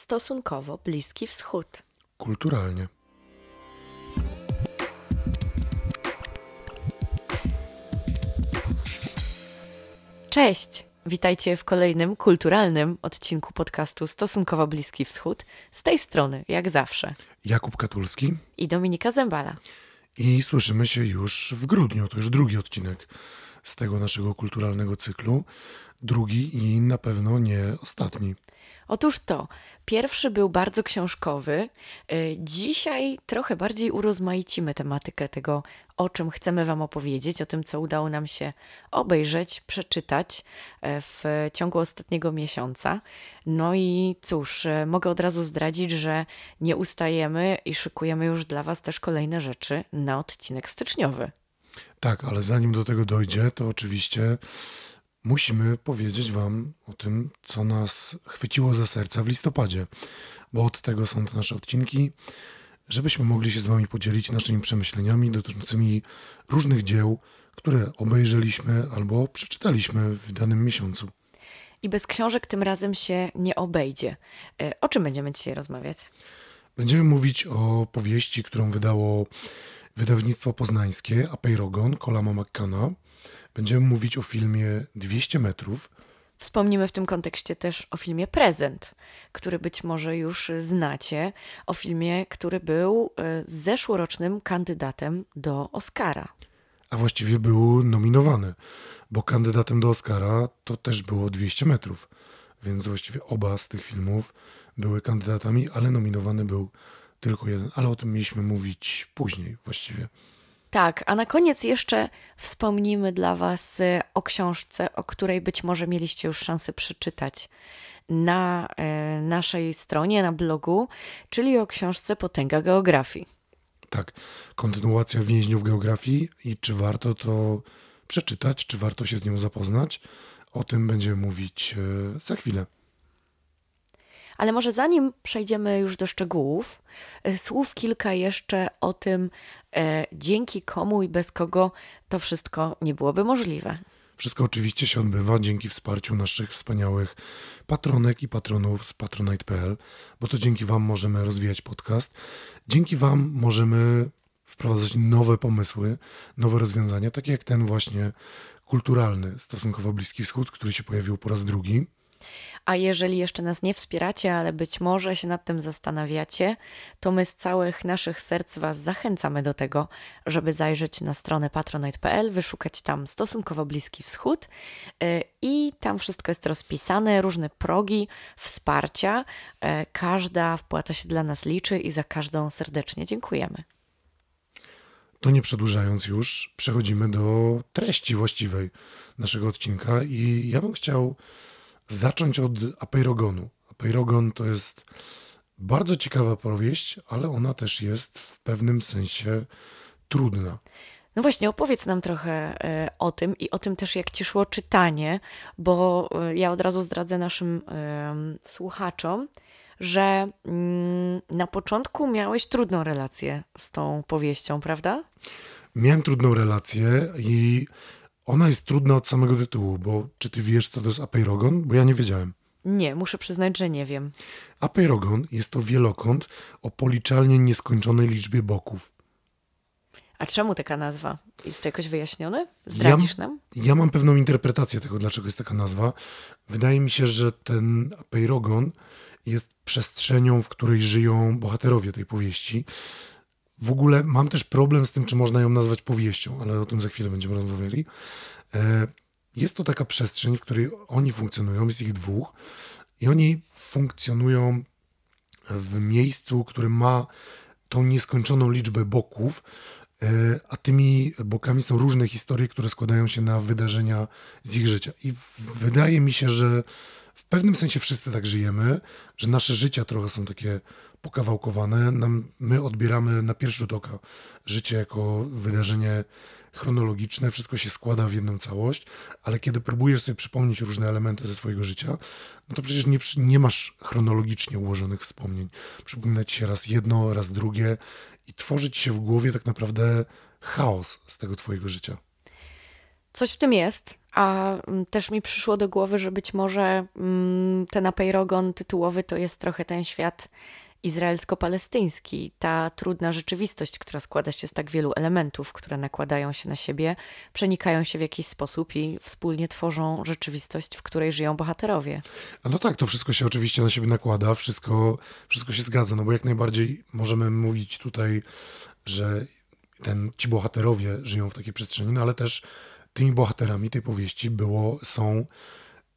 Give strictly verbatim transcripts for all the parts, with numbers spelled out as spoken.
Stosunkowo Bliski Wschód. Kulturalnie. Cześć! Witajcie w kolejnym kulturalnym odcinku podcastu Stosunkowo Bliski Wschód. Z tej strony, jak zawsze, Jakub Katulski i Dominika Zembala. I słyszymy się już w grudniu, to już drugi odcinek z tego naszego kulturalnego cyklu. Drugi i na pewno nie ostatni. Otóż to. Pierwszy był bardzo książkowy. Dzisiaj trochę bardziej urozmaicimy tematykę tego, o czym chcemy Wam opowiedzieć, o tym, co udało nam się obejrzeć, przeczytać w ciągu ostatniego miesiąca. No i cóż, mogę od razu zdradzić, że nie ustajemy i szykujemy już dla Was też kolejne rzeczy na odcinek styczniowy. Tak, ale zanim do tego dojdzie, to oczywiście musimy powiedzieć Wam o tym, co nas chwyciło za serca w listopadzie, bo od tego są te nasze odcinki, żebyśmy mogli się z Wami podzielić naszymi przemyśleniami dotyczącymi różnych dzieł, które obejrzeliśmy albo przeczytaliśmy w danym miesiącu. I bez książek tym razem się nie obejdzie. O czym będziemy dzisiaj rozmawiać? Będziemy mówić o powieści, którą wydało wydawnictwo poznańskie Apeirogon Columa McCanna. Będziemy mówić o filmie dwieście metrów. Wspomnimy w tym kontekście też o filmie Prezent, który być może już znacie, o filmie, który był zeszłorocznym kandydatem do Oscara. A właściwie był nominowany, bo kandydatem do Oscara to też było dwieście metrów, więc właściwie oba z tych filmów były kandydatami, ale nominowany był tylko jeden, ale o tym mieliśmy mówić później właściwie. Tak, a na koniec jeszcze wspomnimy dla Was o książce, o której być może mieliście już szansę przeczytać na y, naszej stronie, na blogu, czyli o książce Potęga Geografii. Tak, kontynuacja Więźniów Geografii i czy warto to przeczytać, czy warto się z nią zapoznać, o tym będziemy mówić y, za chwilę. Ale może zanim przejdziemy już do szczegółów, słów kilka jeszcze o tym, e, dzięki komu i bez kogo to wszystko nie byłoby możliwe. Wszystko oczywiście się odbywa dzięki wsparciu naszych wspaniałych patronek i patronów z patronite kropka pe el, bo to dzięki Wam możemy rozwijać podcast. Dzięki Wam możemy wprowadzać nowe pomysły, nowe rozwiązania, takie jak ten właśnie kulturalny, stosunkowo Bliski Wschód, który się pojawił po raz drugi. A jeżeli jeszcze nas nie wspieracie, ale być może się nad tym zastanawiacie, to my z całych naszych serc Was zachęcamy do tego, żeby zajrzeć na stronę patronite kropka pe el, wyszukać tam Stosunkowo Bliski Wschód i tam wszystko jest rozpisane, różne progi wsparcia. Każda wpłata się dla nas liczy i za każdą serdecznie dziękujemy. To nie przedłużając już, przechodzimy do treści właściwej naszego odcinka i ja bym chciał zacząć od Apeirogonu. Apeirogon to jest bardzo ciekawa powieść, ale ona też jest w pewnym sensie trudna. No właśnie, opowiedz nam trochę o tym i o tym też, jak Ci szło czytanie, bo ja od razu zdradzę naszym słuchaczom, że na początku miałeś trudną relację z tą powieścią, prawda? Miałem trudną relację i ona jest trudna od samego tytułu, bo czy ty wiesz, co to jest Apeirogon? Bo ja nie wiedziałem. Nie, muszę przyznać, że nie wiem. Apeirogon jest to wielokąt o policzalnie nieskończonej liczbie boków. A czemu taka nazwa? Jest to jakoś wyjaśnione? Zdradzisz ja, nam? Ja mam pewną interpretację tego, dlaczego jest taka nazwa. Wydaje mi się, że ten Apeirogon jest przestrzenią, w której żyją bohaterowie tej powieści. W ogóle mam też problem z tym, czy można ją nazwać powieścią, ale o tym za chwilę będziemy rozmawiali. Jest to taka przestrzeń, w której oni funkcjonują, jest ich dwóch i oni funkcjonują w miejscu, które ma tą nieskończoną liczbę boków, a tymi bokami są różne historie, które składają się na wydarzenia z ich życia. I wydaje mi się, że w pewnym sensie wszyscy tak żyjemy, że nasze życia trochę są takie pokawałkowane. Nam, my odbieramy na pierwszy rzut oka życie jako wydarzenie chronologiczne, wszystko się składa w jedną całość, ale kiedy próbujesz sobie przypomnieć różne elementy ze swojego życia, no to przecież nie, nie masz chronologicznie ułożonych wspomnień. Przypomina ci się raz jedno, raz drugie i tworzy ci się w głowie tak naprawdę chaos z tego twojego życia. Coś w tym jest, a też mi przyszło do głowy, że być może ten Apeirogon tytułowy to jest trochę ten świat izraelsko-palestyński, ta trudna rzeczywistość, która składa się z tak wielu elementów, które nakładają się na siebie, przenikają się w jakiś sposób i wspólnie tworzą rzeczywistość, w której żyją bohaterowie. A no tak, to wszystko się oczywiście na siebie nakłada, wszystko, wszystko się zgadza, no bo jak najbardziej możemy mówić tutaj, że ten, ci bohaterowie żyją w takiej przestrzeni, no ale też tymi bohaterami tej powieści było, są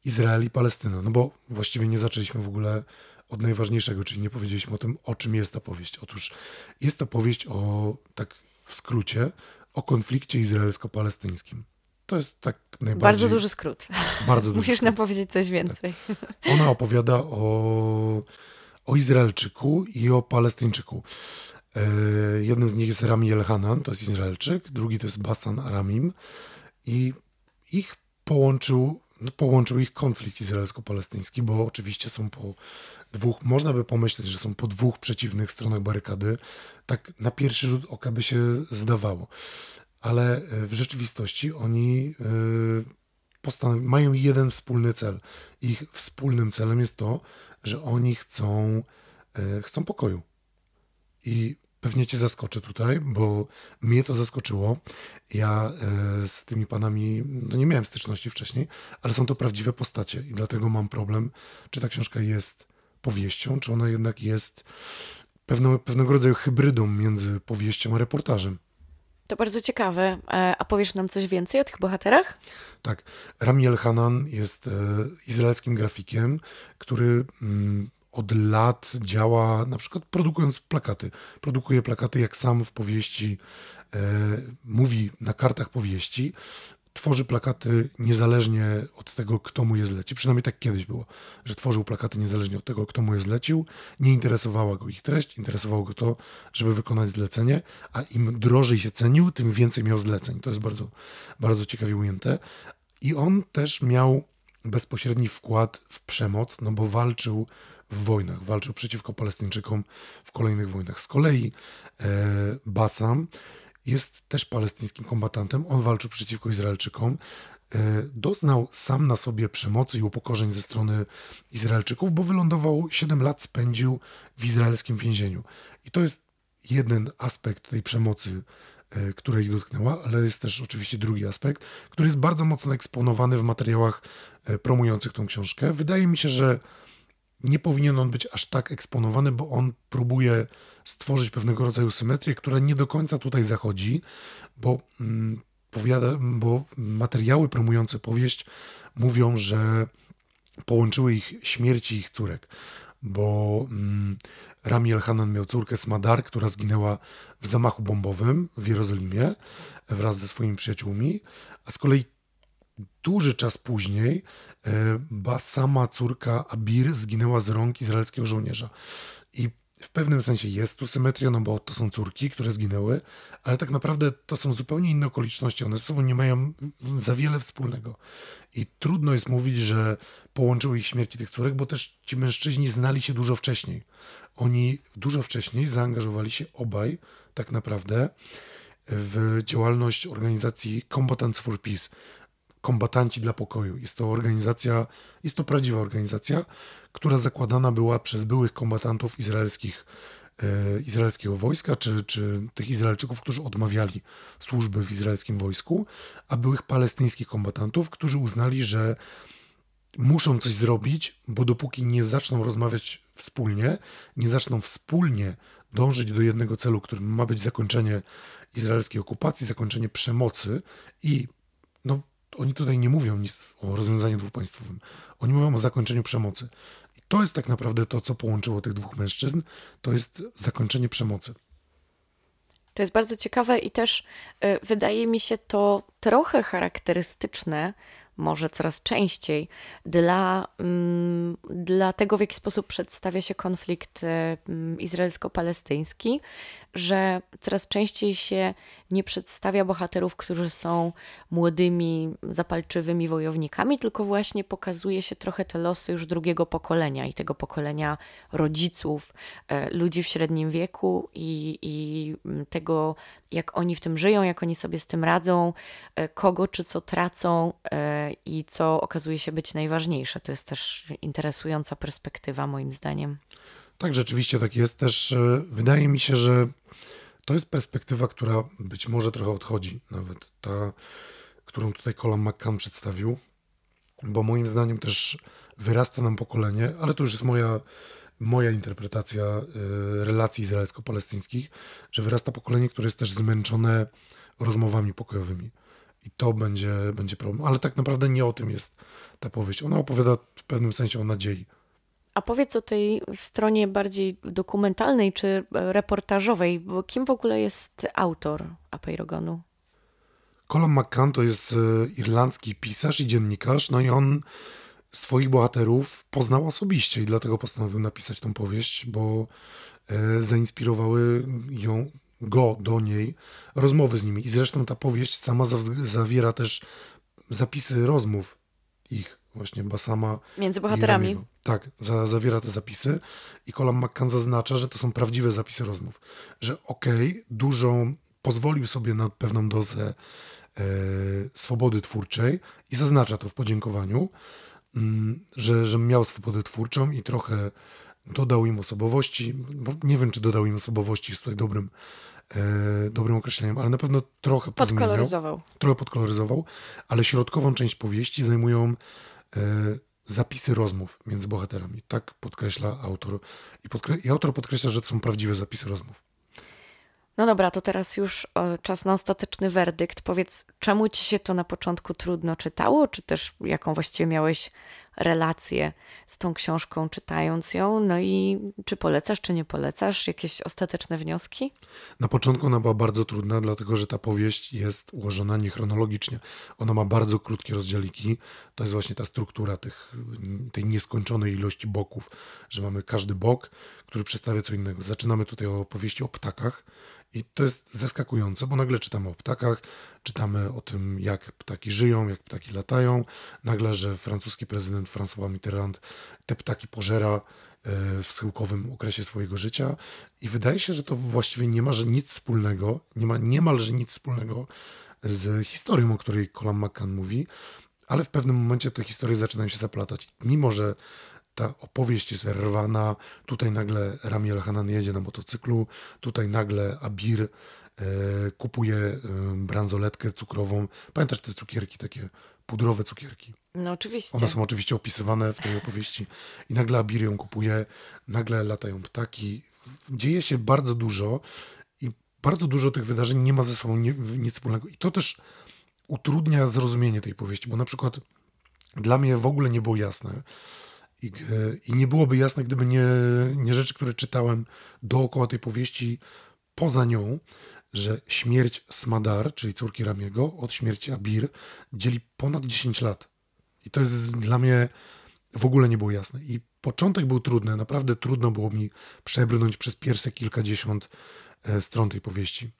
Izrael i Palestyna, no bo właściwie nie zaczęliśmy w ogóle od najważniejszego, czyli nie powiedzieliśmy o tym, o czym jest ta powieść. Otóż jest to powieść o, tak w skrócie, o konflikcie izraelsko-palestyńskim. To jest tak najbardziej... Bardzo duży skrót. Bardzo duży Musisz skrót. nam powiedzieć coś więcej. Tak. Ona opowiada o, o Izraelczyku i o Palestyńczyku. Yy, jednym z nich jest Rami Elhanan, to jest Izraelczyk, drugi to jest Bassam Aramin i ich połączył No, połączył ich konflikt izraelsko-palestyński, bo oczywiście są po dwóch, można by pomyśleć, że są po dwóch przeciwnych stronach barykady. Tak na pierwszy rzut oka by się zdawało. Ale w rzeczywistości oni postan- mają jeden wspólny cel. Ich wspólnym celem jest to, że oni chcą, chcą pokoju. I pewnie cię zaskoczę tutaj, bo mnie to zaskoczyło. Ja z tymi panami no nie miałem styczności wcześniej, ale są to prawdziwe postacie i dlatego mam problem, czy ta książka jest powieścią, czy ona jednak jest pewną, pewnego rodzaju hybrydą między powieścią a reportażem. To bardzo ciekawe. A powiesz nam coś więcej o tych bohaterach? Tak. Rami Elhanan jest izraelskim grafikiem, który... Mm, od lat działa, na przykład produkując plakaty. Produkuje plakaty, jak sam w powieści e, mówi na kartach powieści. Tworzy plakaty niezależnie od tego, kto mu je zleci. Przynajmniej tak kiedyś było, że tworzył plakaty niezależnie od tego, kto mu je zlecił. Nie interesowała go ich treść, interesowało go to, żeby wykonać zlecenie, a im drożej się cenił, tym więcej miał zleceń. To jest bardzo, bardzo ciekawie ujęte. I on też miał bezpośredni wkład w przemoc, no bo walczył w wojnach, walczył przeciwko Palestyńczykom w kolejnych wojnach. Z kolei e, Bassam jest też palestyńskim kombatantem, on walczył przeciwko Izraelczykom, e, doznał sam na sobie przemocy i upokorzeń ze strony Izraelczyków, bo wylądował, siedem lat spędził w izraelskim więzieniu. I to jest jeden aspekt tej przemocy, e, która ich dotknęła, ale jest też oczywiście drugi aspekt, który jest bardzo mocno eksponowany w materiałach e, promujących tą książkę. Wydaje mi się, że nie powinien on być aż tak eksponowany, bo on próbuje stworzyć pewnego rodzaju symetrię, która nie do końca tutaj zachodzi, bo, mm, powiada, bo materiały promujące powieść mówią, że połączyły ich śmierci ich córek, bo mm, Rami Elhanan miał córkę Smadar, która zginęła w zamachu bombowym w Jerozolimie wraz ze swoimi przyjaciółmi, a z kolei duży czas później Bassama córka Abir zginęła z rąk izraelskiego żołnierza. I w pewnym sensie jest tu symetria, no bo to są córki, które zginęły, ale tak naprawdę to są zupełnie inne okoliczności. One ze sobą nie mają za wiele wspólnego. I trudno jest mówić, że połączyły ich śmierci tych córek, bo też ci mężczyźni znali się dużo wcześniej. Oni dużo wcześniej zaangażowali się obaj tak naprawdę w działalność organizacji Combatants for Peace. Kombatanci dla pokoju. Jest to organizacja, jest to prawdziwa organizacja, która zakładana była przez byłych kombatantów izraelskich, e, izraelskiego wojska, czy, czy tych Izraelczyków, którzy odmawiali służby w izraelskim wojsku, a byłych palestyńskich kombatantów, którzy uznali, że muszą coś zrobić, bo dopóki nie zaczną rozmawiać wspólnie, nie zaczną wspólnie dążyć do jednego celu, którym ma być zakończenie izraelskiej okupacji, zakończenie przemocy i no oni tutaj nie mówią nic o rozwiązaniu dwupaństwowym. Oni mówią o zakończeniu przemocy. I to jest tak naprawdę to, co połączyło tych dwóch mężczyzn. To jest zakończenie przemocy. To jest bardzo ciekawe i też y, wydaje mi się to trochę charakterystyczne, może coraz częściej, dla, mm, dla tego, w jaki sposób przedstawia się konflikt y, izraelsko-palestyński, że coraz częściej się nie przedstawia bohaterów, którzy są młodymi, zapalczywymi wojownikami, tylko właśnie pokazuje się trochę te losy już drugiego pokolenia i tego pokolenia rodziców, ludzi w średnim wieku i, i tego, jak oni w tym żyją, jak oni sobie z tym radzą, kogo czy co tracą i co okazuje się być najważniejsze. To jest też interesująca perspektywa moim zdaniem. Tak, rzeczywiście tak jest. Też wydaje mi się, że to jest perspektywa, która być może trochę odchodzi, nawet ta, którą tutaj Colum McCann przedstawił, bo moim zdaniem też wyrasta nam pokolenie, ale to już jest moja, moja interpretacja relacji izraelsko-palestyńskich, że wyrasta pokolenie, które jest też zmęczone rozmowami pokojowymi. I to będzie, będzie problem. Ale tak naprawdę nie o tym jest ta powieść. Ona opowiada w pewnym sensie o nadziei. A powiedz o tej stronie bardziej dokumentalnej czy reportażowej, bo kim w ogóle jest autor Apeirogonu? Colum McCann to jest irlandzki pisarz i dziennikarz, no i on swoich bohaterów poznał osobiście i dlatego postanowił napisać tą powieść, bo zainspirowały ją, go do niej rozmowy z nimi. I zresztą ta powieść sama zawiera też zapisy rozmów ich. Właśnie Bassama między bohaterami. Tak, za, zawiera te zapisy i Colum McCann zaznacza, że to są prawdziwe zapisy rozmów. Że okej, okay, dużo pozwolił sobie na pewną dozę e, swobody twórczej i zaznacza to w podziękowaniu, m, że, że miał swobodę twórczą i trochę dodał im osobowości. Nie wiem, czy dodał im osobowości, jest tutaj dobrym, e, dobrym określeniem, ale na pewno trochę podkoloryzował. Trochę podkoloryzował, ale środkową część powieści zajmują zapisy rozmów między bohaterami. Tak podkreśla autor. I, podkre- i autor podkreśla, że to są prawdziwe zapisy rozmów. No dobra, to teraz już czas na ostateczny werdykt. Powiedz, czemu ci się to na początku trudno czytało, czy też jaką właściwie miałeś relację z tą książką, czytając ją? No i czy polecasz, czy nie polecasz? Jakieś ostateczne wnioski? Na początku ona była bardzo trudna, dlatego że ta powieść jest ułożona niechronologicznie. Ona ma bardzo krótkie rozdzieliki. To jest właśnie ta struktura tych, tej nieskończonej ilości boków, że mamy każdy bok, który przedstawia co innego. Zaczynamy tutaj o powieści o ptakach i to jest zaskakujące, bo nagle czytamy o ptakach, czytamy o tym, jak ptaki żyją, jak ptaki latają. Nagle, że francuski prezydent François Mitterrand te ptaki pożera w schyłkowym okresie swojego życia i wydaje się, że to właściwie nie ma nic wspólnego, nie ma niemalże nic wspólnego z historią, o której Colum McCann mówi, ale w pewnym momencie te historie zaczynają się zaplatać. Mimo, że ta opowieść jest rwana, tutaj nagle Rami Elhanan jedzie na motocyklu, tutaj nagle Abir kupuje bransoletkę cukrową. Pamiętasz te cukierki, takie pudrowe cukierki? No oczywiście. One są oczywiście opisywane w tej opowieści. I nagle Abir ją kupuje, nagle latają ptaki. Dzieje się bardzo dużo i bardzo dużo tych wydarzeń nie ma ze sobą nic wspólnego. I to też utrudnia zrozumienie tej powieści, bo na przykład dla mnie w ogóle nie było jasne, I, i nie byłoby jasne, gdyby nie, nie rzeczy, które czytałem dookoła tej powieści, poza nią, że śmierć Smadar, czyli córki Ramiego, od śmierci Abir dzieli ponad dziesięć lat. I to jest dla mnie w ogóle nie było jasne. I początek był trudny, naprawdę trudno było mi przebrnąć przez pierwsze kilkadziesiąt stron tej powieści.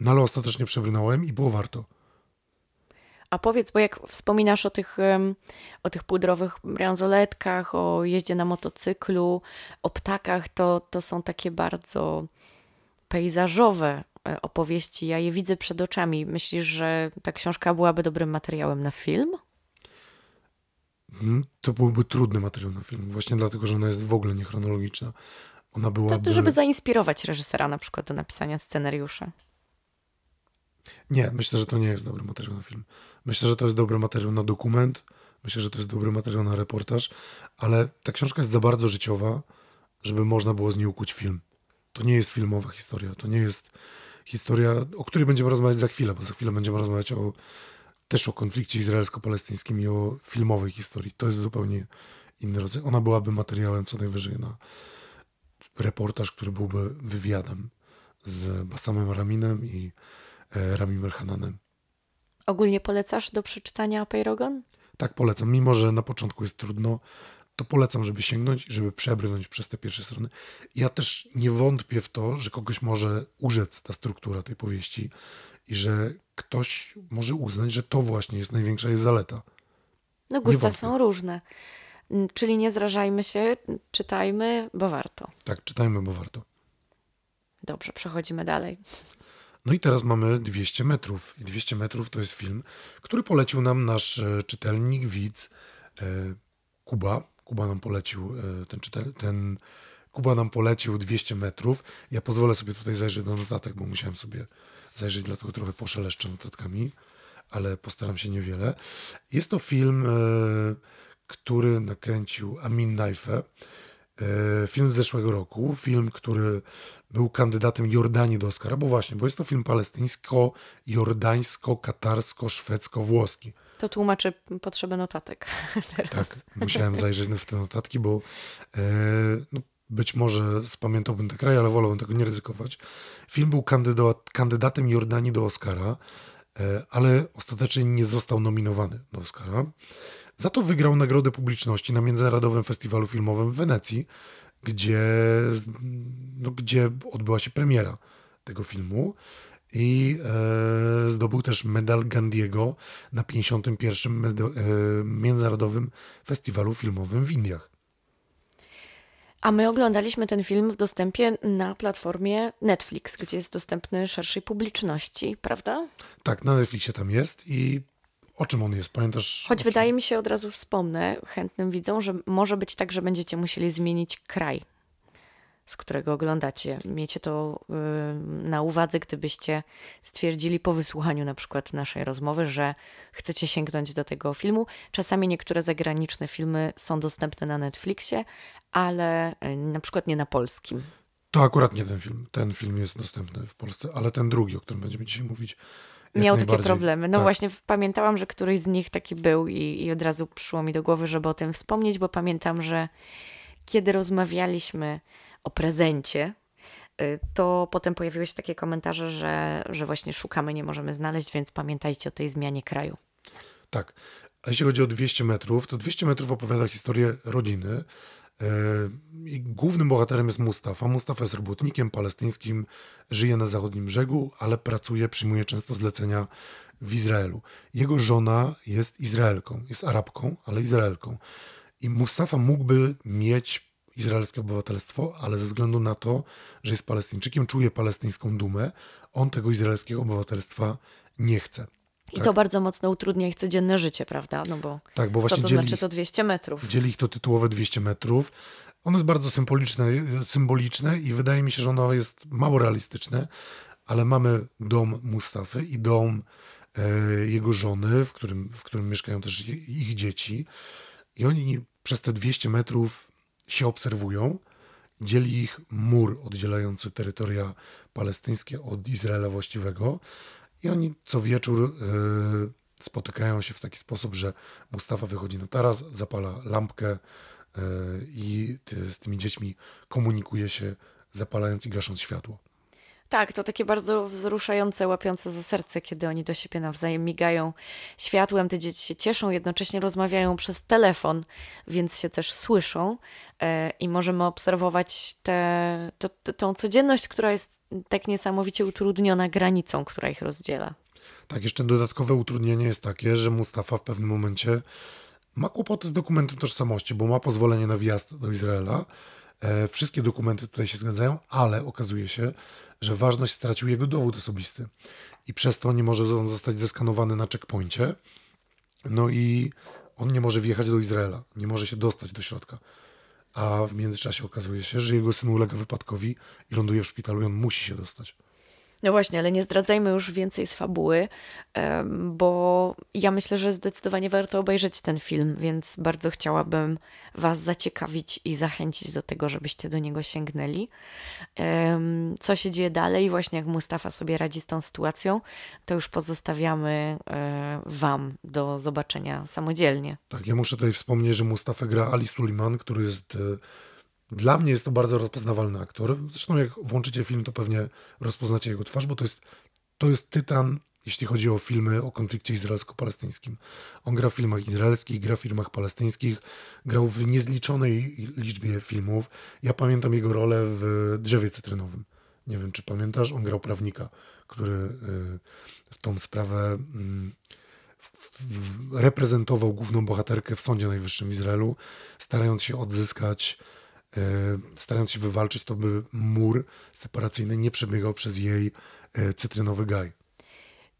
No ale ostatecznie przebrnąłem i było warto. A powiedz, bo jak wspominasz o tych, o tych pudrowych bransoletkach, o jeździe na motocyklu, o ptakach, to, to są takie bardzo pejzażowe opowieści. Ja je widzę przed oczami. Myślisz, że ta książka byłaby dobrym materiałem na film? To byłby trudny materiał na film, właśnie dlatego, że ona jest w ogóle niechronologiczna. Ona byłaby... To, żeby zainspirować reżysera na przykład do napisania scenariusza. Nie, myślę, że to nie jest dobry materiał na film. Myślę, że to jest dobry materiał na dokument, myślę, że to jest dobry materiał na reportaż, ale ta książka jest za bardzo życiowa, żeby można było z niej ukuć film. To nie jest filmowa historia, to nie jest historia, o której będziemy rozmawiać za chwilę, bo za chwilę będziemy rozmawiać o, też o konflikcie izraelsko-palestyńskim i o filmowej historii. To jest zupełnie inny rodzaj. Ona byłaby materiałem co najwyżej na reportaż, który byłby wywiadem z Bassamem Araminem i Ramim Elhananem. Ogólnie polecasz do przeczytania Apeirogon? Tak, polecam. Mimo, że na początku jest trudno, to polecam, żeby sięgnąć i żeby przebrnąć przez te pierwsze strony. Ja też nie wątpię w to, że kogoś może urzec ta struktura tej powieści i że ktoś może uznać, że to właśnie jest największa jej zaleta. No gusta są różne. Czyli nie zrażajmy się, czytajmy, bo warto. Tak, czytajmy, bo warto. Dobrze, przechodzimy dalej. No i teraz mamy dwieście metrów. I dwieście metrów to jest film, który polecił nam nasz czytelnik, widz Kuba. Kuba nam polecił ten, czytel, ten Kuba nam polecił dwieście metrów. Ja pozwolę sobie tutaj zajrzeć do notatek, bo musiałem sobie zajrzeć, dlatego trochę poszeleszczę notatkami, ale postaram się niewiele. Jest to film, który nakręcił Amin Najfe. Film z zeszłego roku, film, który był kandydatem Jordanii do Oscara, bo właśnie, bo jest to film palestyńsko-jordańsko-katarsko-szwedzko-włoski. To tłumaczy potrzebę notatek teraz. Tak, musiałem zajrzeć w te notatki, bo e, no, być może spamiętałbym te kraje, ale wolałbym tego nie ryzykować. Film był kandydat, kandydatem Jordanii do Oscara, e, ale ostatecznie nie został nominowany do Oscara. Za to wygrał nagrodę publiczności na Międzynarodowym Festiwalu Filmowym w Wenecji, gdzie, no, gdzie odbyła się premiera tego filmu i e, zdobył też medal Gandiego na pięćdziesiątym pierwszym med- e, Międzynarodowym Festiwalu Filmowym w Indiach. A my oglądaliśmy ten film w dostępie na platformie Netflix, gdzie jest dostępny szerszej publiczności, prawda? Tak, na Netflixie tam jest i o czym on jest? Pamiętasz? Choć wydaje mi się, od razu wspomnę chętnym widzom, że może być tak, że będziecie musieli zmienić kraj, z którego oglądacie. Miejcie to yy, na uwadze, gdybyście stwierdzili po wysłuchaniu na przykład naszej rozmowy, że chcecie sięgnąć do tego filmu. Czasami niektóre zagraniczne filmy są dostępne na Netflixie, ale yy, na przykład nie na polskim. To akurat nie ten film. Ten film jest dostępny w Polsce, ale ten drugi, o którym będziemy dzisiaj mówić, jak miał takie problemy. No tak. Właśnie pamiętałam, że któryś z nich taki był i, i od razu przyszło mi do głowy, żeby o tym wspomnieć, bo pamiętam, że kiedy rozmawialiśmy o prezencie, to potem pojawiły się takie komentarze, że, że właśnie szukamy, nie możemy znaleźć, więc pamiętajcie o tej zmianie kraju. Tak. A jeśli chodzi o dwieście metrów, to dwieście metrów opowiada historię rodziny. I głównym bohaterem jest Mustafa. Mustafa jest robotnikiem palestyńskim, żyje na zachodnim brzegu, ale pracuje, przyjmuje często zlecenia w Izraelu. Jego żona jest Izraelką, jest Arabką, ale Izraelką. I Mustafa mógłby mieć izraelskie obywatelstwo, ale ze względu na to, że jest Palestyńczykiem, czuje palestyńską dumę, on tego izraelskiego obywatelstwa nie chce. I tak. To bardzo mocno utrudnia ich codzienne życie, prawda? No bo, tak, bo właśnie co to dzieli, znaczy to dwieście metrów? Dzieli ich to tytułowe dwieście metrów. Ono jest bardzo symboliczne, symboliczne i wydaje mi się, że ono jest mało realistyczne, ale mamy dom Mustafy i dom e, jego żony, w którym, w którym mieszkają też ich, ich dzieci. I oni przez te dwieście metrów się obserwują. Dzieli ich mur oddzielający terytoria palestyńskie od Izraela właściwego. I oni co wieczór y, spotykają się w taki sposób, że Mustafa wychodzi na taras, zapala lampkę y, i ty, z tymi dziećmi komunikuje się, zapalając i gasząc światło. Tak, to takie bardzo wzruszające, łapiące za serce, kiedy oni do siebie nawzajem migają światłem, te dzieci się cieszą, jednocześnie rozmawiają przez telefon, więc się też słyszą yy, i możemy obserwować tę codzienność, która jest tak niesamowicie utrudniona granicą, która ich rozdziela. Tak, jeszcze dodatkowe utrudnienie jest takie, że Mustafa w pewnym momencie ma kłopoty z dokumentem tożsamości, bo ma pozwolenie na wjazd do Izraela. E, wszystkie dokumenty tutaj się zgadzają, ale okazuje się, że ważność stracił jego dowód osobisty i przez to nie może on zostać zeskanowany na checkpoincie, no i on nie może wjechać do Izraela, nie może się dostać do środka, a w międzyczasie okazuje się, że jego syn ulega wypadkowi i ląduje w szpitalu i on musi się dostać. No właśnie, ale nie zdradzajmy już więcej z fabuły, bo ja myślę, że zdecydowanie warto obejrzeć ten film, więc bardzo chciałabym Was zaciekawić i zachęcić do tego, żebyście do niego sięgnęli. Co się dzieje dalej, właśnie jak Mustafa sobie radzi z tą sytuacją, to już pozostawiamy Wam do zobaczenia samodzielnie. Tak, ja muszę tutaj wspomnieć, że Mustafa gra Ali Suliman, który jest... Dla mnie jest to bardzo rozpoznawalny aktor. Zresztą jak włączycie film, to pewnie rozpoznacie jego twarz, bo to jest, to jest tytan jeśli chodzi o filmy o konflikcie izraelsko-palestyńskim. On gra w filmach izraelskich, gra w filmach palestyńskich, grał w niezliczonej liczbie filmów. Ja pamiętam jego rolę w Drzewie Cytrynowym. Nie wiem, czy pamiętasz, on grał prawnika, który w tą sprawę reprezentował główną bohaterkę w Sądzie Najwyższym w Izraelu, starając się odzyskać, starając się wywalczyć to, by mur separacyjny nie przebiegał przez jej cytrynowy gaj.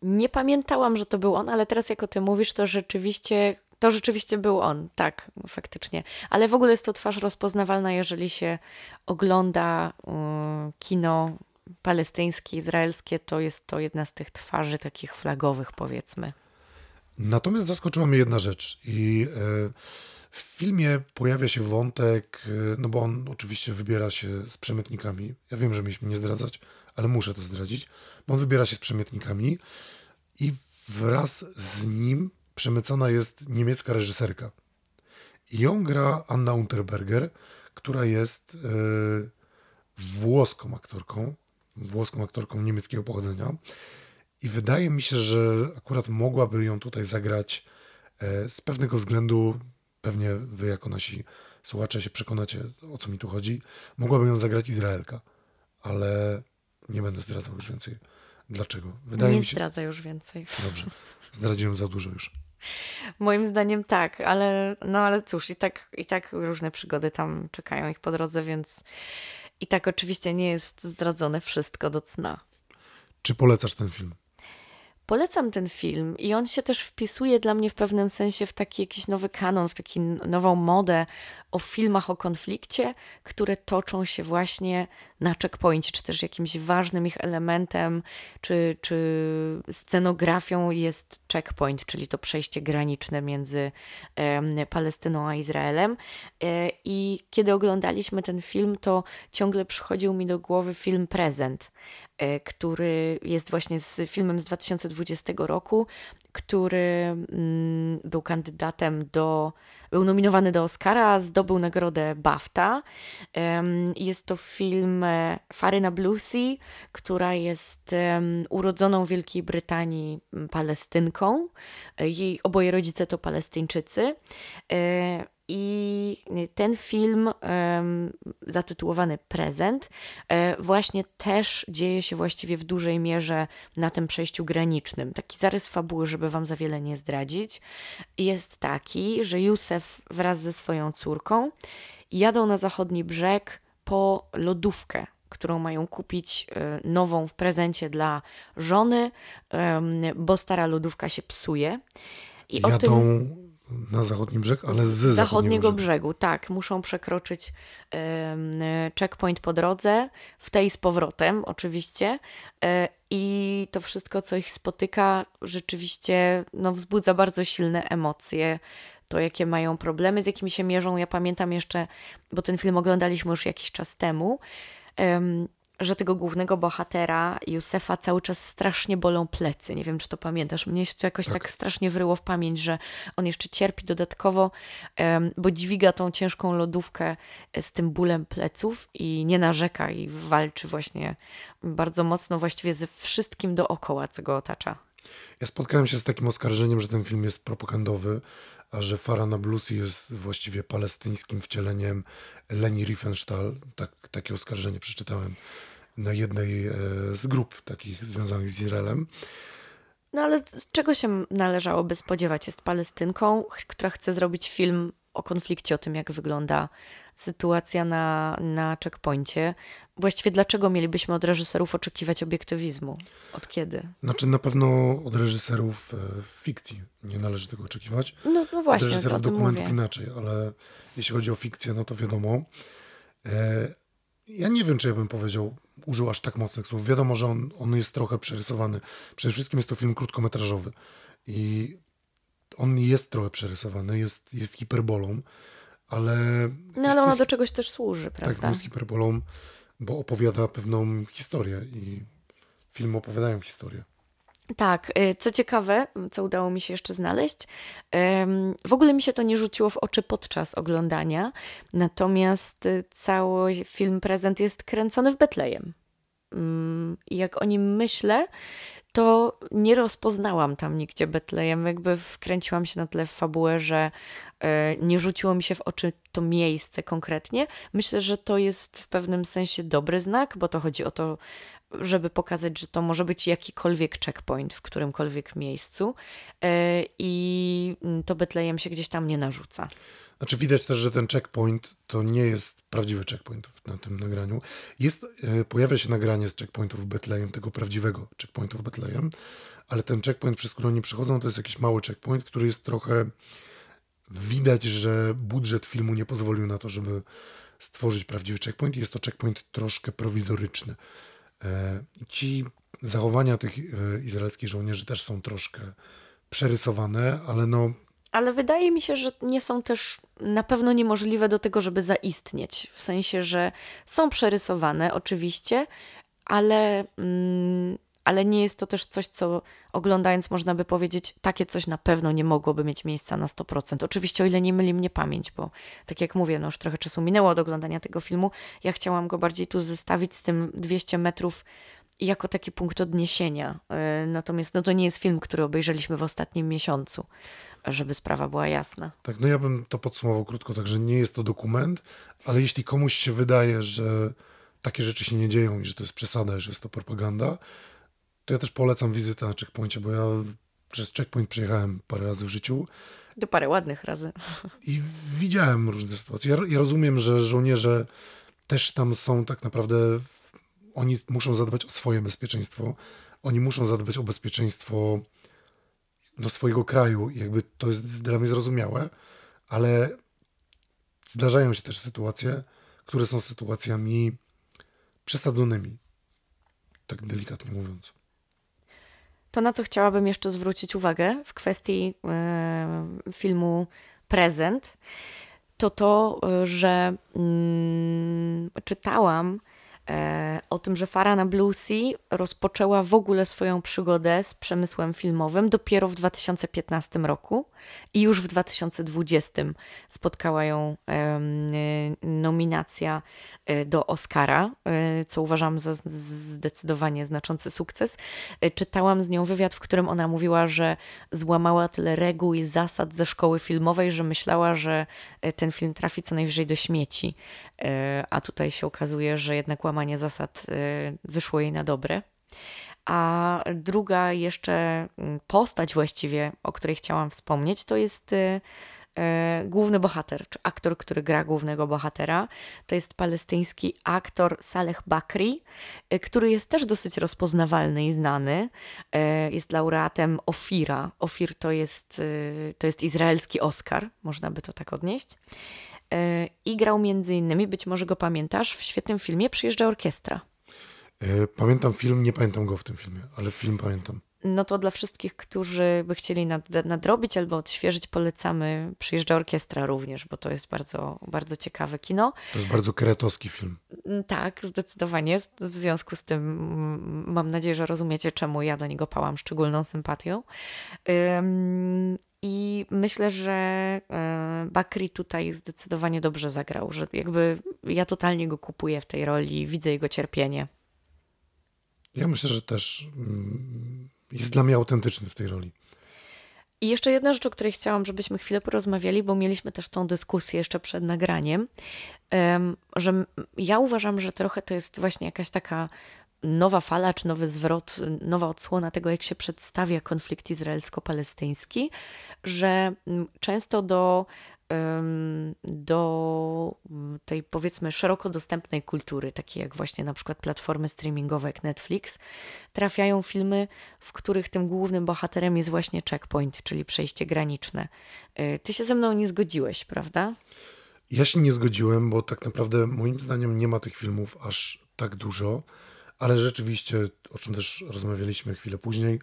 Nie pamiętałam, że to był on, ale teraz jak o tym mówisz, to rzeczywiście, to rzeczywiście był on, tak, faktycznie. Ale w ogóle jest to twarz rozpoznawalna, jeżeli się ogląda um, kino palestyńskie, izraelskie, to jest to jedna z tych twarzy takich flagowych, powiedzmy. Natomiast zaskoczyła mnie jedna rzecz i y, w filmie pojawia się wątek, y, no bo on oczywiście wybiera się z przemytnikami. Ja wiem, że mieliśmy nie zdradzać, ale muszę to zdradzić, bo on wybiera się z przemytnikami i wraz z nim przemycana jest niemiecka reżyserka. I ją gra Anna Unterberger, która jest y, włoską aktorką, włoską aktorką niemieckiego pochodzenia. I wydaje mi się, że akurat mogłaby ją tutaj zagrać z pewnego względu, pewnie wy jako nasi słuchacze się przekonacie, o co mi tu chodzi, mogłaby ją zagrać Izraelka, ale nie będę zdradzał już więcej. Dlaczego? Wydaje mi się... Nie zdradzę już więcej. Dobrze, zdradziłem za dużo już. Moim zdaniem tak, ale, no ale cóż, i tak, i tak różne przygody tam czekają ich po drodze, więc i tak oczywiście nie jest zdradzone wszystko do cna. Czy polecasz ten film? Polecam ten film i on się też wpisuje dla mnie w pewnym sensie w taki jakiś nowy kanon, w taką nową modę o filmach o konflikcie, które toczą się właśnie na checkpoincie, czy też jakimś ważnym ich elementem, czy, czy scenografią jest checkpoint, czyli to przejście graniczne między e, Palestyną a Izraelem. E, I kiedy oglądaliśmy ten film, to ciągle przychodził mi do głowy film Prezent, e, który jest właśnie z filmem z dwa tysiące dwudziestego roku, który mm, był kandydatem do, był nominowany do Oscara, zdobył nagrodę BAFTA. Um, jest to film Farah Nabulsi, która jest um, urodzoną w Wielkiej Brytanii Palestynką. Jej oboje rodzice to Palestyńczycy. E, I ten film um, zatytułowany Prezent e, właśnie też dzieje się właściwie w dużej mierze na tym przejściu granicznym. Taki zarys fabuły, żeby wam za wiele nie zdradzić, jest taki, że Józef wraz ze swoją córką jadą na zachodni brzeg po lodówkę, którą mają kupić nową w prezencie dla żony, um, bo stara lodówka się psuje. I jadą... o tym... Na zachodni brzeg, ale z zachodniego, zachodniego brzegu. brzegu. Tak, muszą przekroczyć um, checkpoint po drodze, w tej z powrotem oczywiście e, i to wszystko, co ich spotyka, rzeczywiście no, wzbudza bardzo silne emocje. To, jakie mają problemy, z jakimi się mierzą. Ja pamiętam jeszcze, bo ten film oglądaliśmy już jakiś czas temu, um, że tego głównego bohatera, Józefa, cały czas strasznie bolą plecy. Nie wiem, czy to pamiętasz. Mnie się to jakoś tak, tak strasznie wryło w pamięć, że on jeszcze cierpi dodatkowo, bo dźwiga tą ciężką lodówkę z tym bólem pleców i nie narzeka i walczy właśnie bardzo mocno właściwie ze wszystkim dookoła, co go otacza. Ja spotkałem się z takim oskarżeniem, że ten film jest propagandowy, a że Farah Nabulsi jest właściwie palestyńskim wcieleniem Leni Riefenstahl. Tak, takie oskarżenie przeczytałem na jednej z grup takich związanych z Izraelem. No ale z czego się należałoby spodziewać? Jest Palestynką, która chce zrobić film o konflikcie, o tym, jak wygląda sytuacja na, na checkpoincie. Właściwie dlaczego mielibyśmy od reżyserów oczekiwać obiektywizmu? Od kiedy? Znaczy na pewno od reżyserów fikcji nie należy tego oczekiwać. No, no właśnie, od reżyserów dokumentów mówię. Inaczej, ale jeśli chodzi o fikcję, no to wiadomo. Ja nie wiem, czy ja bym powiedział, użył aż tak mocnych słów. Wiadomo, że on, on jest trochę przerysowany. Przede wszystkim jest to film krótkometrażowy i on jest trochę przerysowany, jest, jest hiperbolą, ale... No ale ona do czegoś też służy, prawda? Tak, jest hiperbolą, bo opowiada pewną historię i filmy opowiadają historię. Tak, co ciekawe, co udało mi się jeszcze znaleźć, w ogóle mi się to nie rzuciło w oczy podczas oglądania, natomiast cały film Prezent jest kręcony w Betlejem. I jak o nim myślę, to nie rozpoznałam tam nigdzie Betlejem. Jakby wkręciłam się na tyle w fabułę, że nie rzuciło mi się w oczy to miejsce konkretnie. Myślę, że to jest w pewnym sensie dobry znak, bo to chodzi o to, żeby pokazać, że to może być jakikolwiek checkpoint w którymkolwiek miejscu i to Betlejem się gdzieś tam nie narzuca. Znaczy widać też, że ten checkpoint to nie jest prawdziwy checkpoint na tym nagraniu. Jest, pojawia się nagranie z checkpointu w Betlejem, tego prawdziwego checkpointu w Betlejem, ale ten checkpoint, przez który oni przychodzą, to jest jakiś mały checkpoint, który jest trochę... Widać, że budżet filmu nie pozwolił na to, żeby stworzyć prawdziwy checkpoint. Jest to checkpoint troszkę prowizoryczny. Ci zachowania tych izraelskich żołnierzy też są troszkę przerysowane, ale no... Ale wydaje mi się, że nie są też na pewno niemożliwe do tego, żeby zaistnieć. W sensie, że są przerysowane oczywiście, ale, mm, ale nie jest to też coś, co oglądając można by powiedzieć, takie coś na pewno nie mogłoby mieć miejsca na sto procent. Oczywiście o ile nie myli mnie pamięć, bo tak jak mówię, no już trochę czasu minęło od oglądania tego filmu. Ja chciałam go bardziej tu zestawić z tym dwieście metrów jako taki punkt odniesienia. Natomiast no to nie jest film, który obejrzeliśmy w ostatnim miesiącu, żeby sprawa była jasna. Tak, no ja bym to podsumował krótko, także nie jest to dokument, ale jeśli komuś się wydaje, że takie rzeczy się nie dzieją i że to jest przesada, że jest to propaganda, to ja też polecam wizytę na checkpoincie, bo ja przez checkpoint przejechałem parę razy w życiu. Do parę ładnych razy. I widziałem różne sytuacje. Ja, ja rozumiem, że żołnierze też tam są tak naprawdę, oni muszą zadbać o swoje bezpieczeństwo. Oni muszą zadbać o bezpieczeństwo do swojego kraju, jakby to jest dla mnie zrozumiałe, ale zdarzają się też sytuacje, które są sytuacjami przesadzonymi, tak delikatnie mówiąc. To, na co chciałabym jeszcze zwrócić uwagę w kwestii yy, filmu Prezent, to to, że yy, czytałam o tym, że Farah Nabulsi rozpoczęła w ogóle swoją przygodę z przemysłem filmowym dopiero w dwa tysiące piętnastym roku i już w dwa tysiące dwudziestym spotkała ją nominacja do Oscara, co uważam za zdecydowanie znaczący sukces. Czytałam z nią wywiad, w którym ona mówiła, że złamała tyle reguł i zasad ze szkoły filmowej, że myślała, że ten film trafi co najwyżej do śmieci. A tutaj się okazuje, że jednak łamanie zasad wyszło jej na dobre. A druga jeszcze postać właściwie, o której chciałam wspomnieć, to jest główny bohater, czy aktor, który gra głównego bohatera. To jest palestyński aktor Saleh Bakri, który jest też dosyć rozpoznawalny i znany. Jest laureatem Ofira. Ofir to jest, to jest izraelski Oscar, można by to tak odnieść. I grał między innymi, być może go pamiętasz, w świetnym filmie Przyjeżdża Orkiestra. Pamiętam film, nie pamiętam go w tym filmie, ale film pamiętam. No to dla wszystkich, którzy by chcieli nad, nadrobić albo odświeżyć, polecamy Przyjeżdża Orkiestra również, bo to jest bardzo, bardzo ciekawe kino. To jest bardzo kretowski film. Tak, zdecydowanie. W związku z tym mam nadzieję, że rozumiecie, czemu ja do niego pałam szczególną sympatią. Ym... I myślę, że Bakri tutaj zdecydowanie dobrze zagrał, że jakby ja totalnie go kupuję w tej roli, widzę jego cierpienie. Ja myślę, że też jest dla mnie autentyczny w tej roli. I jeszcze jedna rzecz, o której chciałam, żebyśmy chwilę porozmawiali, bo mieliśmy też tą dyskusję jeszcze przed nagraniem, że ja uważam, że trochę to jest właśnie jakaś taka nowa fala, czy nowy zwrot, nowa odsłona tego, jak się przedstawia konflikt izraelsko-palestyński, że często do, do tej, powiedzmy, szeroko dostępnej kultury, takiej jak właśnie na przykład platformy streamingowe jak Netflix, trafiają filmy, w których tym głównym bohaterem jest właśnie checkpoint, czyli przejście graniczne. Ty się ze mną nie zgodziłeś, prawda? Ja się nie zgodziłem, bo tak naprawdę moim zdaniem nie ma tych filmów aż tak dużo. Ale rzeczywiście, o czym też rozmawialiśmy chwilę później,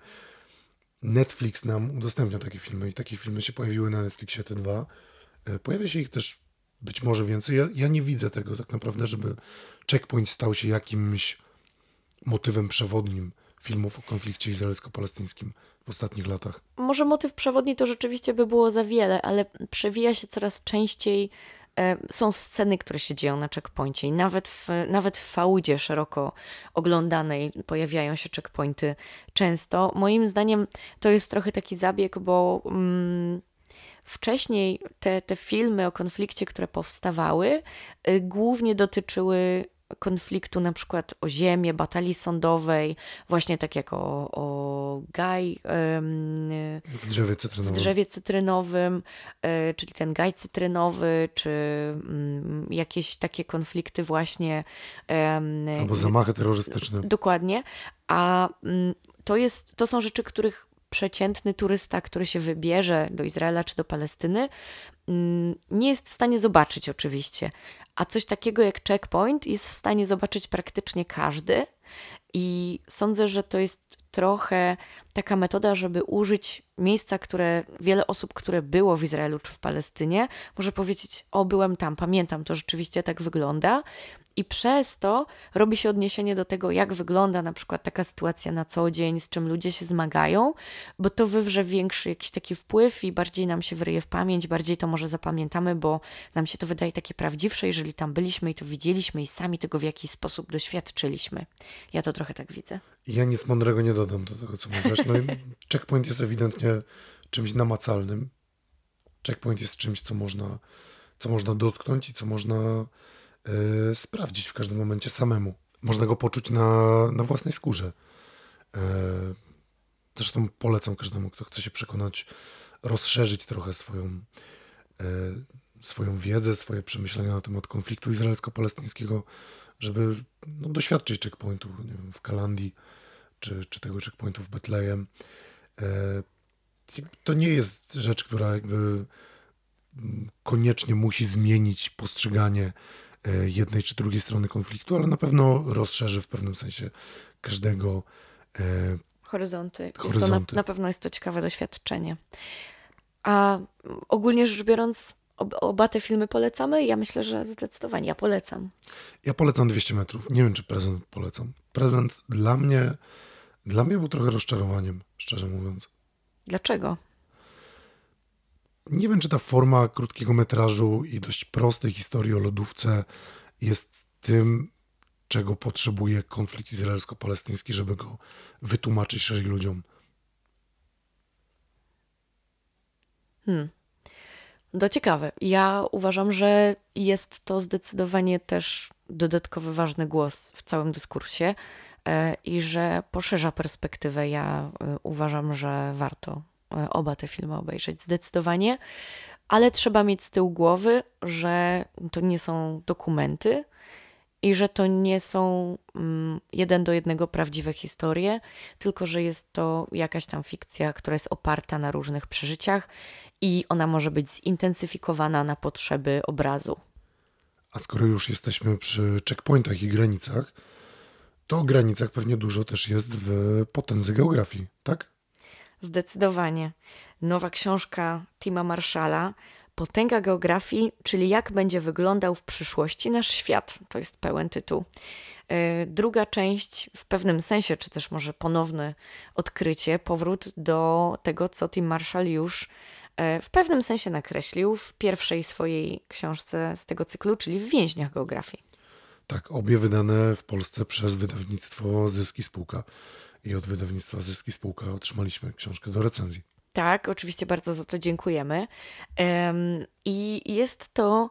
Netflix nam udostępnia takie filmy i takie filmy się pojawiły na Netflixie, te dwa. Pojawia się ich też być może więcej. Ja, ja nie widzę tego tak naprawdę, żeby checkpoint stał się jakimś motywem przewodnim filmów o konflikcie izraelsko-palestyńskim w ostatnich latach. Może motyw przewodni to rzeczywiście by było za wiele, ale przewija się coraz częściej są sceny, które się dzieją na checkpoincie i nawet w, nawet w Faudzie szeroko oglądanej pojawiają się checkpointy często. Moim zdaniem to jest trochę taki zabieg, bo mm, wcześniej te, te filmy o konflikcie, które powstawały, y, głównie dotyczyły konfliktu na przykład o ziemię, batalii sądowej, właśnie tak jak o, o gaj ym, w drzewie cytrynowym, w drzewie cytrynowym y, czyli ten gaj cytrynowy, czy y, jakieś takie konflikty właśnie... Y, Albo zamachy terrorystyczne. Y, dokładnie. A y, to, jest, to są rzeczy, których przeciętny turysta, który się wybierze do Izraela czy do Palestyny, y, nie jest w stanie zobaczyć oczywiście. A coś takiego jak checkpoint jest w stanie zobaczyć praktycznie każdy i sądzę, że to jest trochę taka metoda, żeby użyć miejsca, które wiele osób, które było w Izraelu czy w Palestynie, może powiedzieć: o, byłem tam, pamiętam, to rzeczywiście tak wygląda. I przez to robi się odniesienie do tego, jak wygląda na przykład taka sytuacja na co dzień, z czym ludzie się zmagają, bo to wywrze większy jakiś taki wpływ i bardziej nam się wryje w pamięć, bardziej to może zapamiętamy, bo nam się to wydaje takie prawdziwsze, jeżeli tam byliśmy i to widzieliśmy i sami tego w jakiś sposób doświadczyliśmy. Ja to trochę tak widzę. Ja nic mądrego nie dodam do tego, co mówisz. No i checkpoint jest ewidentnie czymś namacalnym. Checkpoint jest czymś, co można, co można dotknąć i co można... Yy, sprawdzić w każdym momencie samemu. Można go poczuć na, na własnej skórze. Yy, zresztą polecam każdemu, kto chce się przekonać, rozszerzyć trochę swoją, yy, swoją wiedzę, swoje przemyślenia na temat konfliktu izraelsko-palestyńskiego, żeby no, doświadczyć checkpointu, nie wiem, w Kalandii, czy, czy tego checkpointu w Betlejem. Yy, to nie jest rzecz, która jakby koniecznie musi zmienić postrzeganie jednej czy drugiej strony konfliktu, ale na pewno rozszerzy w pewnym sensie każdego e, horyzonty. Jest horyzonty. To na, na pewno jest to ciekawe doświadczenie. A ogólnie rzecz biorąc, ob, oba te filmy polecamy? Ja myślę, że zdecydowanie. Ja polecam. Ja polecam dwieście metrów. Nie wiem, czy prezent polecam. Prezent dla mnie, dla mnie był trochę rozczarowaniem, szczerze mówiąc. Dlaczego? Nie wiem, czy ta forma krótkiego metrażu i dość prostej historii o lodówce jest tym, czego potrzebuje konflikt izraelsko-palestyński, żeby go wytłumaczyć szerzej ludziom. Hmm. To ciekawe. Ja uważam, że jest to zdecydowanie też dodatkowy ważny głos w całym dyskursie i że poszerza perspektywę. Ja uważam, że warto oba te filmy obejrzeć zdecydowanie, ale trzeba mieć z tyłu głowy, że to nie są dokumenty i że to nie są mm, jeden do jednego prawdziwe historie, tylko że jest to jakaś tam fikcja, która jest oparta na różnych przeżyciach i ona może być zintensyfikowana na potrzeby obrazu. A skoro już jesteśmy przy checkpointach i granicach, to o granicach pewnie dużo też jest w Potędze Geografii, tak? Zdecydowanie. Nowa książka Tima Marshalla, Potęga Geografii, czyli jak będzie wyglądał w przyszłości nasz świat. To jest pełen tytuł. Druga część, w pewnym sensie, czy też może ponowne odkrycie, powrót do tego, co Tim Marshall już w pewnym sensie nakreślił w pierwszej swojej książce z tego cyklu, czyli w Więźniach Geografii. Tak, obie wydane w Polsce przez wydawnictwo Zyski Spółka. I od wydawnictwa Zyski Spółka otrzymaliśmy książkę do recenzji. Tak, oczywiście bardzo za to dziękujemy. I jest to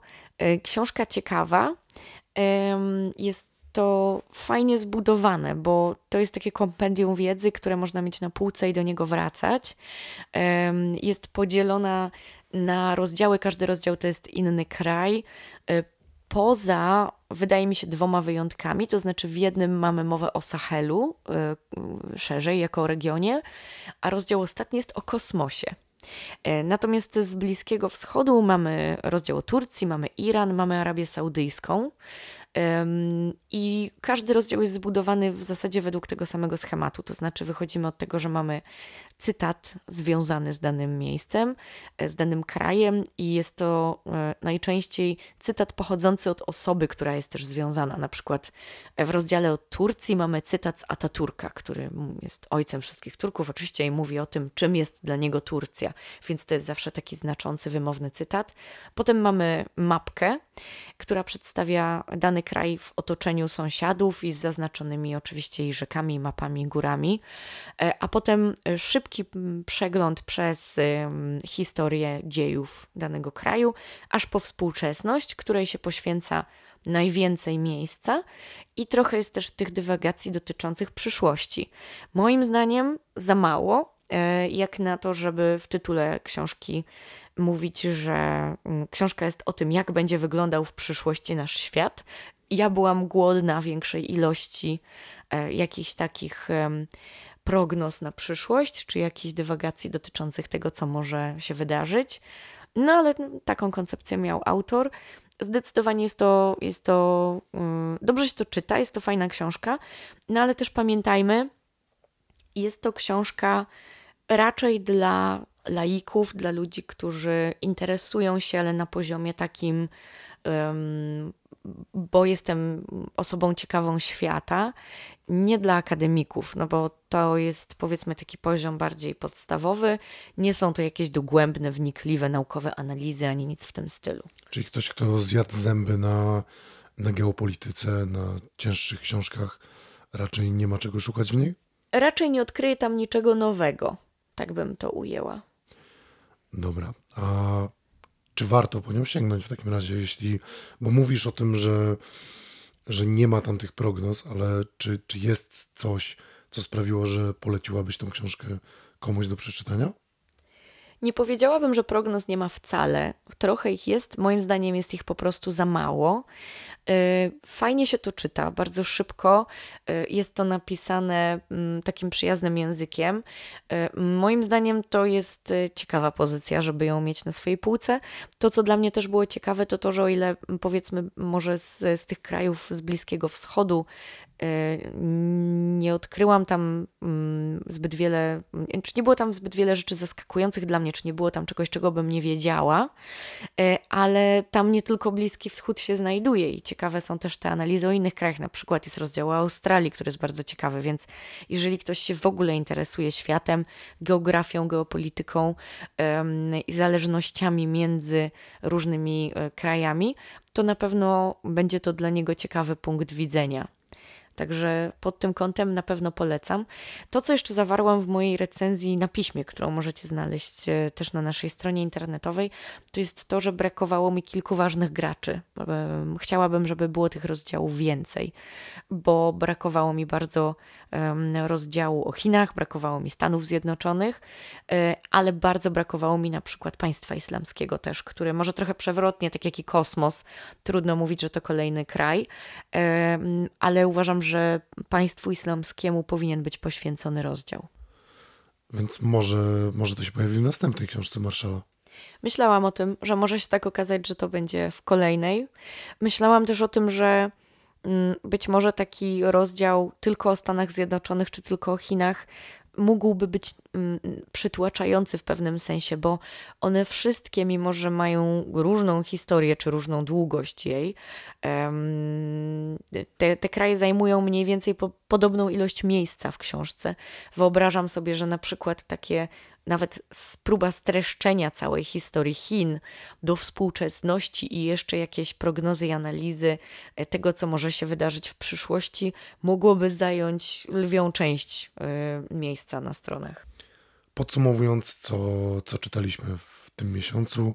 książka ciekawa. Jest to fajnie zbudowane, bo to jest takie kompendium wiedzy, które można mieć na półce i do niego wracać. Jest podzielona na rozdziały. Każdy rozdział to jest inny kraj. Poza, wydaje mi się, dwoma wyjątkami, to znaczy w jednym mamy mowę o Sahelu, y, szerzej jako o regionie, a rozdział ostatni jest o kosmosie. Y, natomiast z Bliskiego Wschodu mamy rozdział o Turcji, mamy Iran, mamy Arabię Saudyjską. I każdy rozdział jest zbudowany w zasadzie według tego samego schematu, to znaczy wychodzimy od tego, że mamy cytat związany z danym miejscem, z danym krajem i jest to najczęściej cytat pochodzący od osoby, która jest też związana. Na przykład w rozdziale o Turcji mamy cytat z Ataturka, który jest ojcem wszystkich Turków oczywiście i mówi o tym, czym jest dla niego Turcja, więc to jest zawsze taki znaczący, wymowny cytat. Potem mamy mapkę, która przedstawia dany kraj w otoczeniu sąsiadów i z zaznaczonymi oczywiście i rzekami, mapami, i górami, a potem szybki przegląd przez historię dziejów danego kraju, aż po współczesność, której się poświęca najwięcej miejsca i trochę jest też tych dywagacji dotyczących przyszłości. Moim zdaniem za mało, jak na to, żeby w tytule książki mówić, że książka jest o tym, jak będzie wyglądał w przyszłości nasz świat. Ja byłam głodna większej ilości e, jakichś takich e, prognoz na przyszłość, czy jakichś dywagacji dotyczących tego, co może się wydarzyć. No ale taką koncepcję miał autor. Zdecydowanie jest to, jest to y, dobrze się to czyta, jest to fajna książka, no ale też pamiętajmy, jest to książka raczej dla laików, dla ludzi, którzy interesują się, ale na poziomie takim, um, bo jestem osobą ciekawą świata, nie dla akademików, no bo to jest powiedzmy taki poziom bardziej podstawowy, nie są to jakieś dogłębne, wnikliwe, naukowe analizy, ani nic w tym stylu. Czyli ktoś, kto zjadł zęby na, na geopolityce, na cięższych książkach, raczej nie ma czego szukać w niej? Raczej nie odkryje tam niczego nowego, tak bym to ujęła. Dobra, a czy warto po nią sięgnąć w takim razie, jeśli, bo mówisz o tym, że, że nie ma tam tych prognoz, ale czy, czy jest coś, co sprawiło, że poleciłabyś tą książkę komuś do przeczytania? Nie powiedziałabym, że prognoz nie ma wcale. Trochę ich jest, moim zdaniem jest ich po prostu za mało. Fajnie się to czyta, bardzo szybko. Jest to napisane takim przyjaznym językiem. Moim zdaniem to jest ciekawa pozycja, żeby ją mieć na swojej półce. To, co dla mnie też było ciekawe, to to, że o ile powiedzmy może z, z tych krajów z Bliskiego Wschodu nie odkryłam tam zbyt wiele, czy nie było tam zbyt wiele rzeczy zaskakujących dla mnie, czy nie było tam czegoś, czego bym nie wiedziała, ale tam nie tylko Bliski Wschód się znajduje i ciekawe są też te analizy o innych krajach, na przykład jest rozdział o Australii, który jest bardzo ciekawy, więc jeżeli ktoś się w ogóle interesuje światem, geografią, geopolityką i zależnościami między różnymi krajami, to na pewno będzie to dla niego ciekawy punkt widzenia. Także pod tym kątem na pewno polecam. To, co jeszcze zawarłam w mojej recenzji na piśmie, którą możecie znaleźć też na naszej stronie internetowej, to jest to, że brakowało mi kilku ważnych graczy. Chciałabym, żeby było tych rozdziałów więcej, bo brakowało mi bardzo rozdziału o Chinach, brakowało mi Stanów Zjednoczonych, ale bardzo brakowało mi na przykład państwa islamskiego też, które może trochę przewrotnie, tak jak i kosmos, trudno mówić, że to kolejny kraj, ale uważam, że państwu islamskiemu powinien być poświęcony rozdział. Więc może, może to się pojawi w następnej książce Marshalla. Myślałam o tym, że może się tak okazać, że to będzie w kolejnej. Myślałam też o tym, że być może taki rozdział tylko o Stanach Zjednoczonych czy tylko o Chinach mógłby być przytłaczający w pewnym sensie, bo one wszystkie, mimo że mają różną historię czy różną długość jej, te, te kraje zajmują mniej więcej po, podobną ilość miejsca w książce. Wyobrażam sobie, że na przykład takie nawet próba streszczenia całej historii Chin do współczesności i jeszcze jakieś prognozy i analizy tego, co może się wydarzyć w przyszłości, mogłoby zająć lwią część yy, miejsca na stronach. Podsumowując, co, co czytaliśmy w tym miesiącu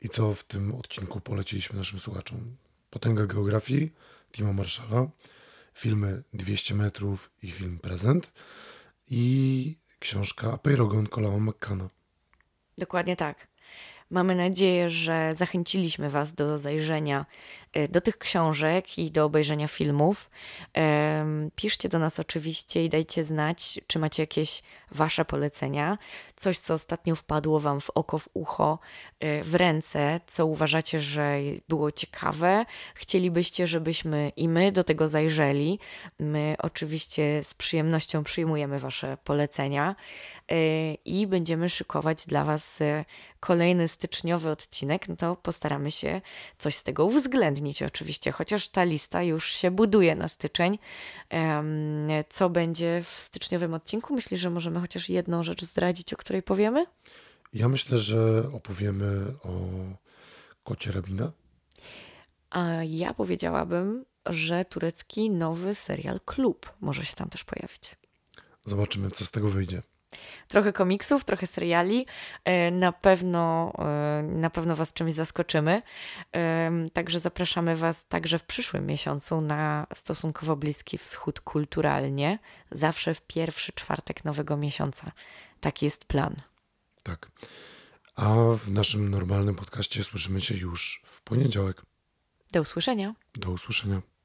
i co w tym odcinku poleciliśmy naszym słuchaczom. Potęga geografii Tima Marshalla, filmy dwieście metrów i film Prezent i książka Apeirogon Columa McCanna. Dokładnie tak. Mamy nadzieję, że zachęciliśmy Was do zajrzenia do tych książek i do obejrzenia filmów. Piszcie do nas oczywiście i dajcie znać, czy macie jakieś wasze polecenia, coś, co ostatnio wpadło wam w oko, w ucho, w ręce, co uważacie, że było ciekawe. Chcielibyście, żebyśmy i my do tego zajrzeli. My oczywiście z przyjemnością przyjmujemy wasze polecenia i będziemy szykować dla was kolejny styczniowy odcinek, no to postaramy się coś z tego uwzględnić oczywiście, chociaż ta lista już się buduje na styczeń. Co będzie w styczniowym odcinku? Myślisz, że możemy chociaż jedną rzecz zdradzić, o której powiemy? Ja myślę, że opowiemy o Kocie Rabina. A ja powiedziałabym, że turecki nowy serial Klub może się tam też pojawić. Zobaczymy, co z tego wyjdzie. Trochę komiksów, trochę seriali. Na pewno, na pewno was czymś zaskoczymy. Także zapraszamy was także w przyszłym miesiącu na Stosunkowo Bliski Wschód Kulturalnie. Zawsze w pierwszy czwartek nowego miesiąca. Taki jest plan. Tak. A w naszym normalnym podcaście słyszymy się już w poniedziałek. Do usłyszenia. Do usłyszenia.